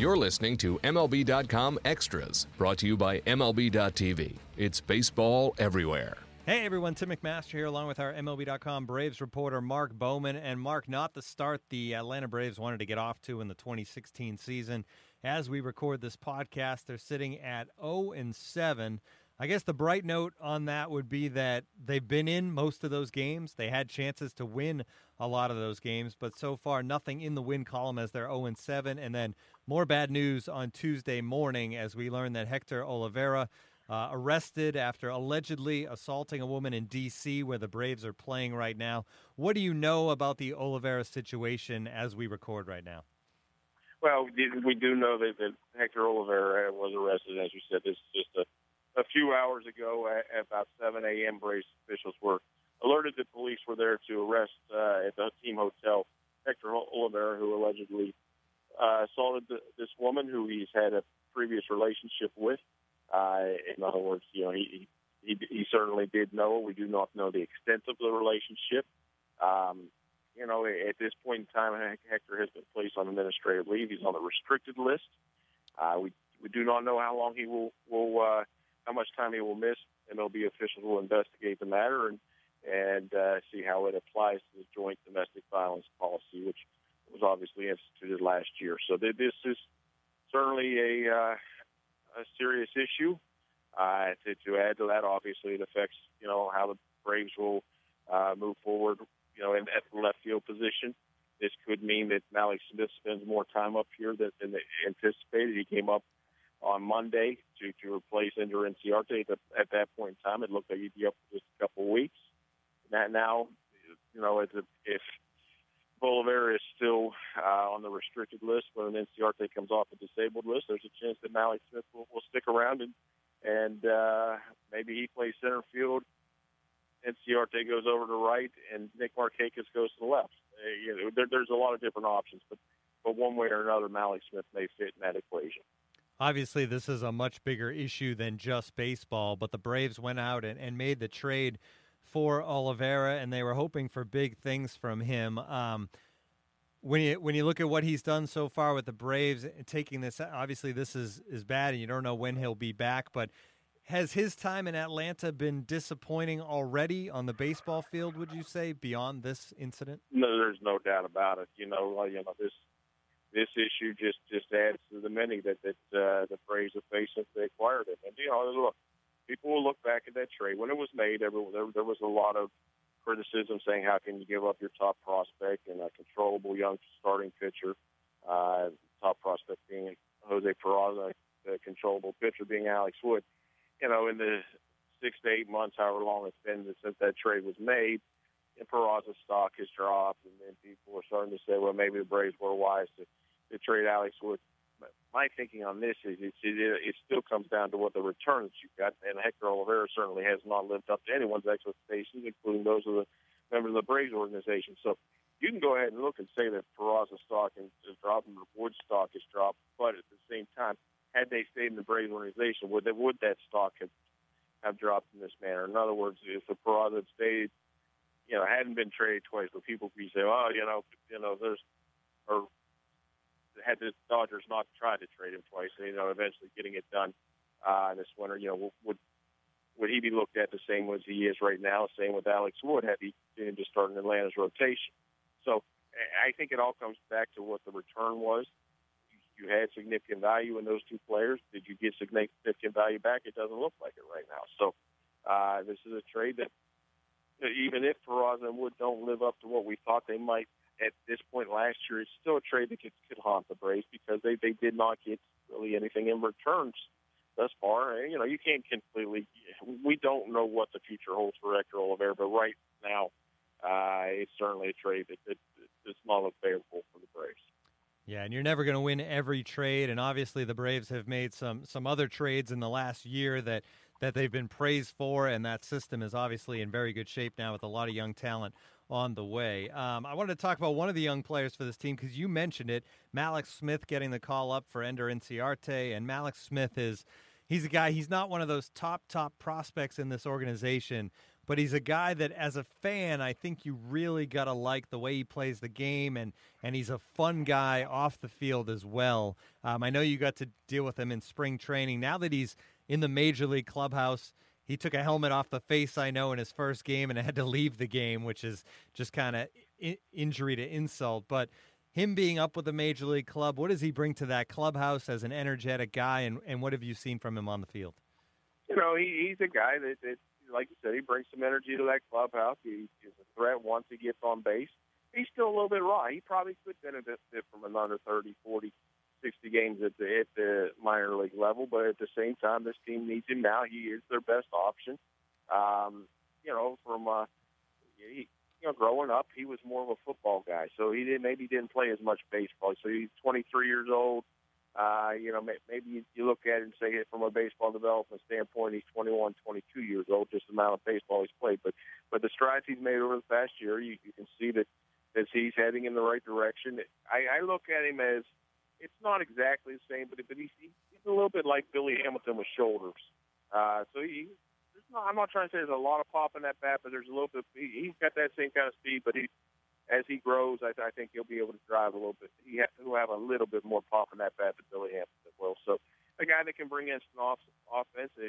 You're listening to MLB.com Extras, brought to you by MLB.tv. It's baseball everywhere. Hey everyone, Tim McMaster here along with our MLB.com Braves reporter Mark Bowman. And Mark, not the start the Atlanta Braves wanted to get off to in the 2016 season. As we record this podcast, they're sitting at 0-7. I guess the bright note on that would be that they've been in most of those games. They had chances to win a lot of those games, but so far nothing in the win column as they're 0-7. And then more bad news on Tuesday morning as we learn that Hector Olivera arrested after allegedly assaulting a woman in D.C. where the Braves are playing right now. What do you know about the Olivera situation as we record right now? Well, we do know that Hector Olivera was arrested, as you said. This is just a few hours ago at about 7 a.m., Braves officials were alerted that police were there to arrest at the team hotel Hector Olivera, who allegedly assaulted this woman who he's had a previous relationship with. In other words, you know, he certainly did know. We do not know the extent of the relationship. You know, at this point in time, Hector has been placed on administrative leave. He's on a restricted list. We do not know how long he will how much time he will miss. MLB officials will investigate the matter and see how it applies to the joint domestic violence policy, which was obviously instituted last year. So this is certainly a serious issue. To add to that, obviously, it affects, you know, how the Braves will move forward, you know, in at the left field position. This could mean that Mallex Smith spends more time up here than anticipated. He came up on Monday to replace Ender Inciarte. At that point in time, it looked like he'd be up for just a couple of weeks. Now, you know, if Bolivera is still on the restricted list, when Inciarte comes off the disabled list, there's a chance that Mallex Smith will stick around and maybe he plays center field. Inciarte goes over to right, and Nick Markakis goes to the left. You know, there's a lot of different options, but one way or another, Mallex Smith may fit in that equation. Obviously, this is a much bigger issue than just baseball, but the Braves went out and made the trade for Olivera, and they were hoping for big things from him. When you look at what he's done so far with the Braves, taking this, obviously this is bad, and you don't know when he'll be back, but has his time in Atlanta been disappointing already on the baseball field, would you say, beyond this incident? No, there's no doubt about it. You know this issue just adds to the many that the Braves are facing if they acquired it. And, you know, look, people will look back at that trade. When it was made, there was a lot of criticism saying, how can you give up your top prospect and a controllable young starting pitcher, top prospect being Jose Peraza, the controllable pitcher being Alex Wood. You know, in the 6 to 8 months, however long it's been since that trade was made, and Peraza's stock has dropped, and then people are starting to say, well, maybe the Braves were wise to trade Alex Wood. My thinking on this is it still comes down to what the returns you've got, and Hector Olivera certainly has not lived up to anyone's expectations, including those of the members of the Braves organization. So you can go ahead and look and say that Peraza's stock is dropped and Wood's stock is dropped, but at the same time, had they stayed in the Braves organization, would that stock have dropped in this manner? In other words, if the Peraza had stayed, you know, hadn't been traded twice, but people could say, oh, you know, had the Dodgers not tried to trade him twice, you know, eventually getting it done this winter, you know, would he be looked at the same as he is right now? Same with Alex Wood, had he been just starting Atlanta's rotation. So I think it all comes back to what the return was. You had significant value in those two players. Did you get significant value back? It doesn't look like it right now. So this is a trade that, even if Peraza and Wood don't live up to what we thought they might at this point last year, it's still a trade that could haunt the Braves because they did not get really anything in returns thus far. And, you know, you can't completely – we don't know what the future holds for Hector Olivera, but right now it's certainly a trade that does not look favorable for the Braves. Yeah, and you're never going to win every trade, and obviously the Braves have made some other trades in the last year that they've been praised for, and that system is obviously in very good shape now with a lot of young talent on the way. I wanted to talk about one of the young players for this team because you mentioned it, Mallex Smith getting the call up for Ender Inciarte, and Mallex Smith he's a guy, he's not one of those top prospects in this organization, but he's a guy that, as a fan, I think you really got to like the way he plays the game, and he's a fun guy off the field as well. I know you got to deal with him in spring training. Now that he's in the Major League clubhouse, he took a helmet off the face, I know, in his first game and had to leave the game, which is just kind of injury to insult. But him being up with the Major League club, what does he bring to that clubhouse as an energetic guy, and what have you seen from him on the field? You know, he's a guy that, like you said, he brings some energy to that clubhouse. He is a threat once he gets on base. He's still a little bit raw. He probably could benefit from another 30, 40, 60 games at the minor league level, but at the same time, this team needs him now. He is their best option. Growing up, he was more of a football guy, so he maybe didn't play as much baseball. So he's 23 years old. Maybe you look at it and say from a baseball development standpoint, he's 21, 22 years old, just the amount of baseball he's played. But the strides he's made over the past year, you can see that he's heading in the right direction. I look at him as it's not exactly the same, but he's a little bit like Billy Hamilton with shoulders. I'm not trying to say there's a lot of pop in that bat, but there's a little bit. He's got that same kind of speed, but as he grows, I think he'll be able to drive a little bit. He'll have a little bit more pop in that bat than Billy Hamilton will. So a guy that can bring in some offense.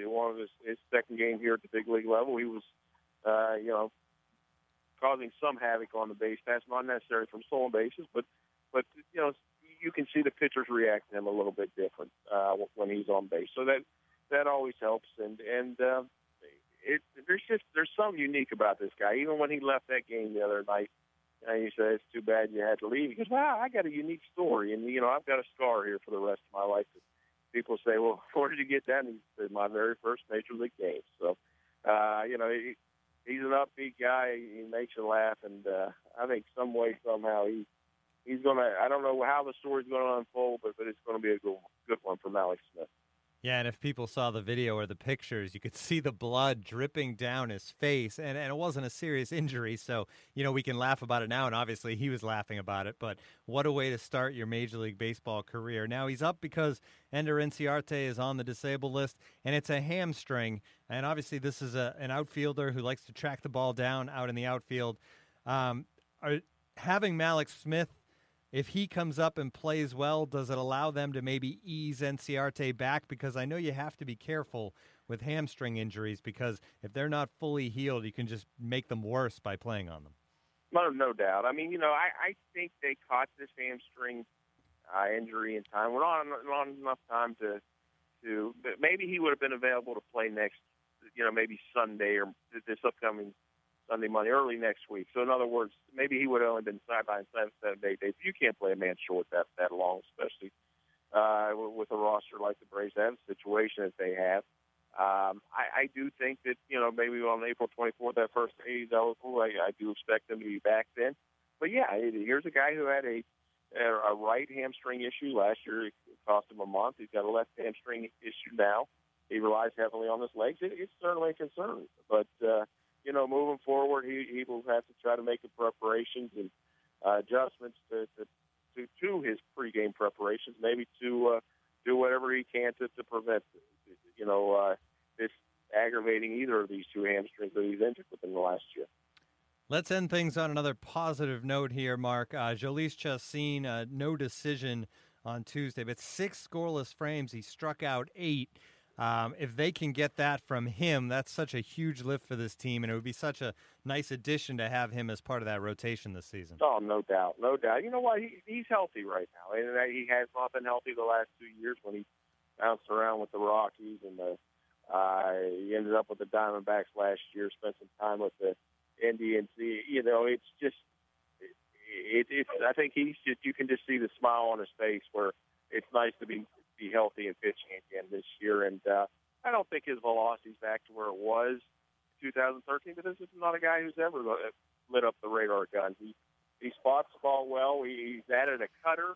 One of his second game here at the big league level, he was, causing some havoc on the base pass, not necessarily from stolen bases, but you can see the pitchers react to him a little bit different when he's on base. So that always helps, and there's something unique about this guy. Even when he left that game the other night, and he said, it's too bad you had to leave. He goes, wow, I got a unique story, and, I've got a scar here for the rest of my life. People say, well, where did you get that? And he said, my very first Major League game. So, he's an upbeat guy. He makes you laugh, and I think some way, somehow, he's going to – I don't know how the story's going to unfold, but it's going to be a good one for Mallex Smith. Yeah, and if people saw the video or the pictures, you could see the blood dripping down his face, and it wasn't a serious injury, so, we can laugh about it now, and obviously he was laughing about it, but what a way to start your Major League Baseball career. Now he's up because Ender Inciarte is on the disabled list, and it's a hamstring, and obviously this is an outfielder who likes to track the ball down out in the outfield. Having Mallex Smith, if he comes up and plays well, does it allow them to maybe ease Inciarte back? Because I know you have to be careful with hamstring injuries because if they're not fully healed, you can just make them worse by playing on them. No doubt. I mean, I think they caught this hamstring injury in time. We're not enough time to – but maybe he would have been available to play next, maybe Sunday or this upcoming – Sunday, Monday, early next week. So, in other words, maybe he would have only been sidelined 7 days. You can't play a man short that long, especially with a roster like the Braves have, the situation that they have. I do think that, maybe on April 24th, that first day he's eligible, I do expect him to be back then. But, yeah, here's a guy who had a right hamstring issue last year. It cost him a month. He's got a left hamstring issue now. He relies heavily on his legs. It's certainly a concern. But, moving forward, he will have to try to make the preparations and adjustments to his pregame preparations, maybe to do whatever he can to prevent, this aggravating either of these two hamstrings that he's injured within the last year. Let's end things on another positive note here, Mark. Jhoulys Chacin, no decision on Tuesday, but 6 scoreless frames. He struck out 8. If they can get that from him, that's such a huge lift for this team, and it would be such a nice addition to have him as part of that rotation this season. Oh, no doubt. You know what? He's healthy right now, and he has not been healthy the last 2 years when he bounced around with the Rockies, and he ended up with the Diamondbacks last year, spent some time with the Indians. It's just I think he's just – you can just see the smile on his face where it's nice to be healthy and pitching again this year, and I don't think his velocity's back to where it was in 2013, but this is not a guy who's ever lit up the radar gun. He spots the ball well. He's added a cutter,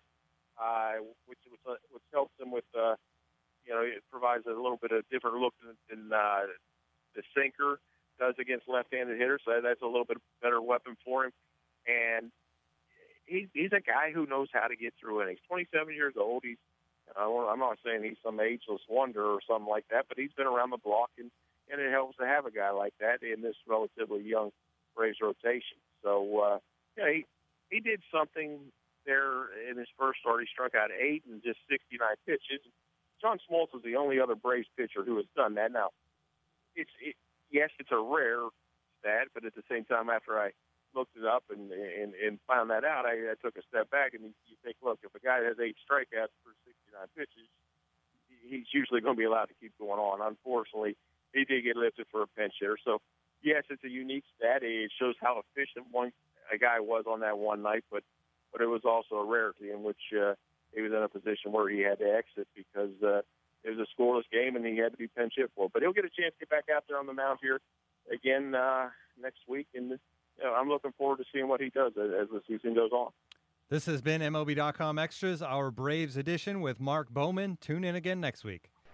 which helps him with, it provides a little bit of different look than the sinker does against left-handed hitters, so that's a little bit better weapon for him, and he's a guy who knows how to get through innings. 27 years old. I'm not saying he's some ageless wonder or something like that, but he's been around the block, and and it helps to have a guy like that in this relatively young Braves rotation. So, yeah, he did something there in his first start. He struck out 8 in just 69 pitches. John Smoltz was the only other Braves pitcher who has done that. Now, it's a rare stat, but at the same time, after I looked it up and found that out, I took a step back, and you think, look, if a guy has 8 strikeouts for 69 pitches, he's usually going to be allowed to keep going on. Unfortunately, he did get lifted for a pinch hitter. So, yes, it's a unique stat. It shows how efficient a guy was on that one night, but it was also a rarity in which he was in a position where he had to exit because it was a scoreless game and he had to be pinch hit for. But he'll get a chance to get back out there on the mound here again next week, and I'm looking forward to seeing what he does as the season goes on. This has been MLB.com Extras, our Braves edition with Mark Bowman. Tune in again next week.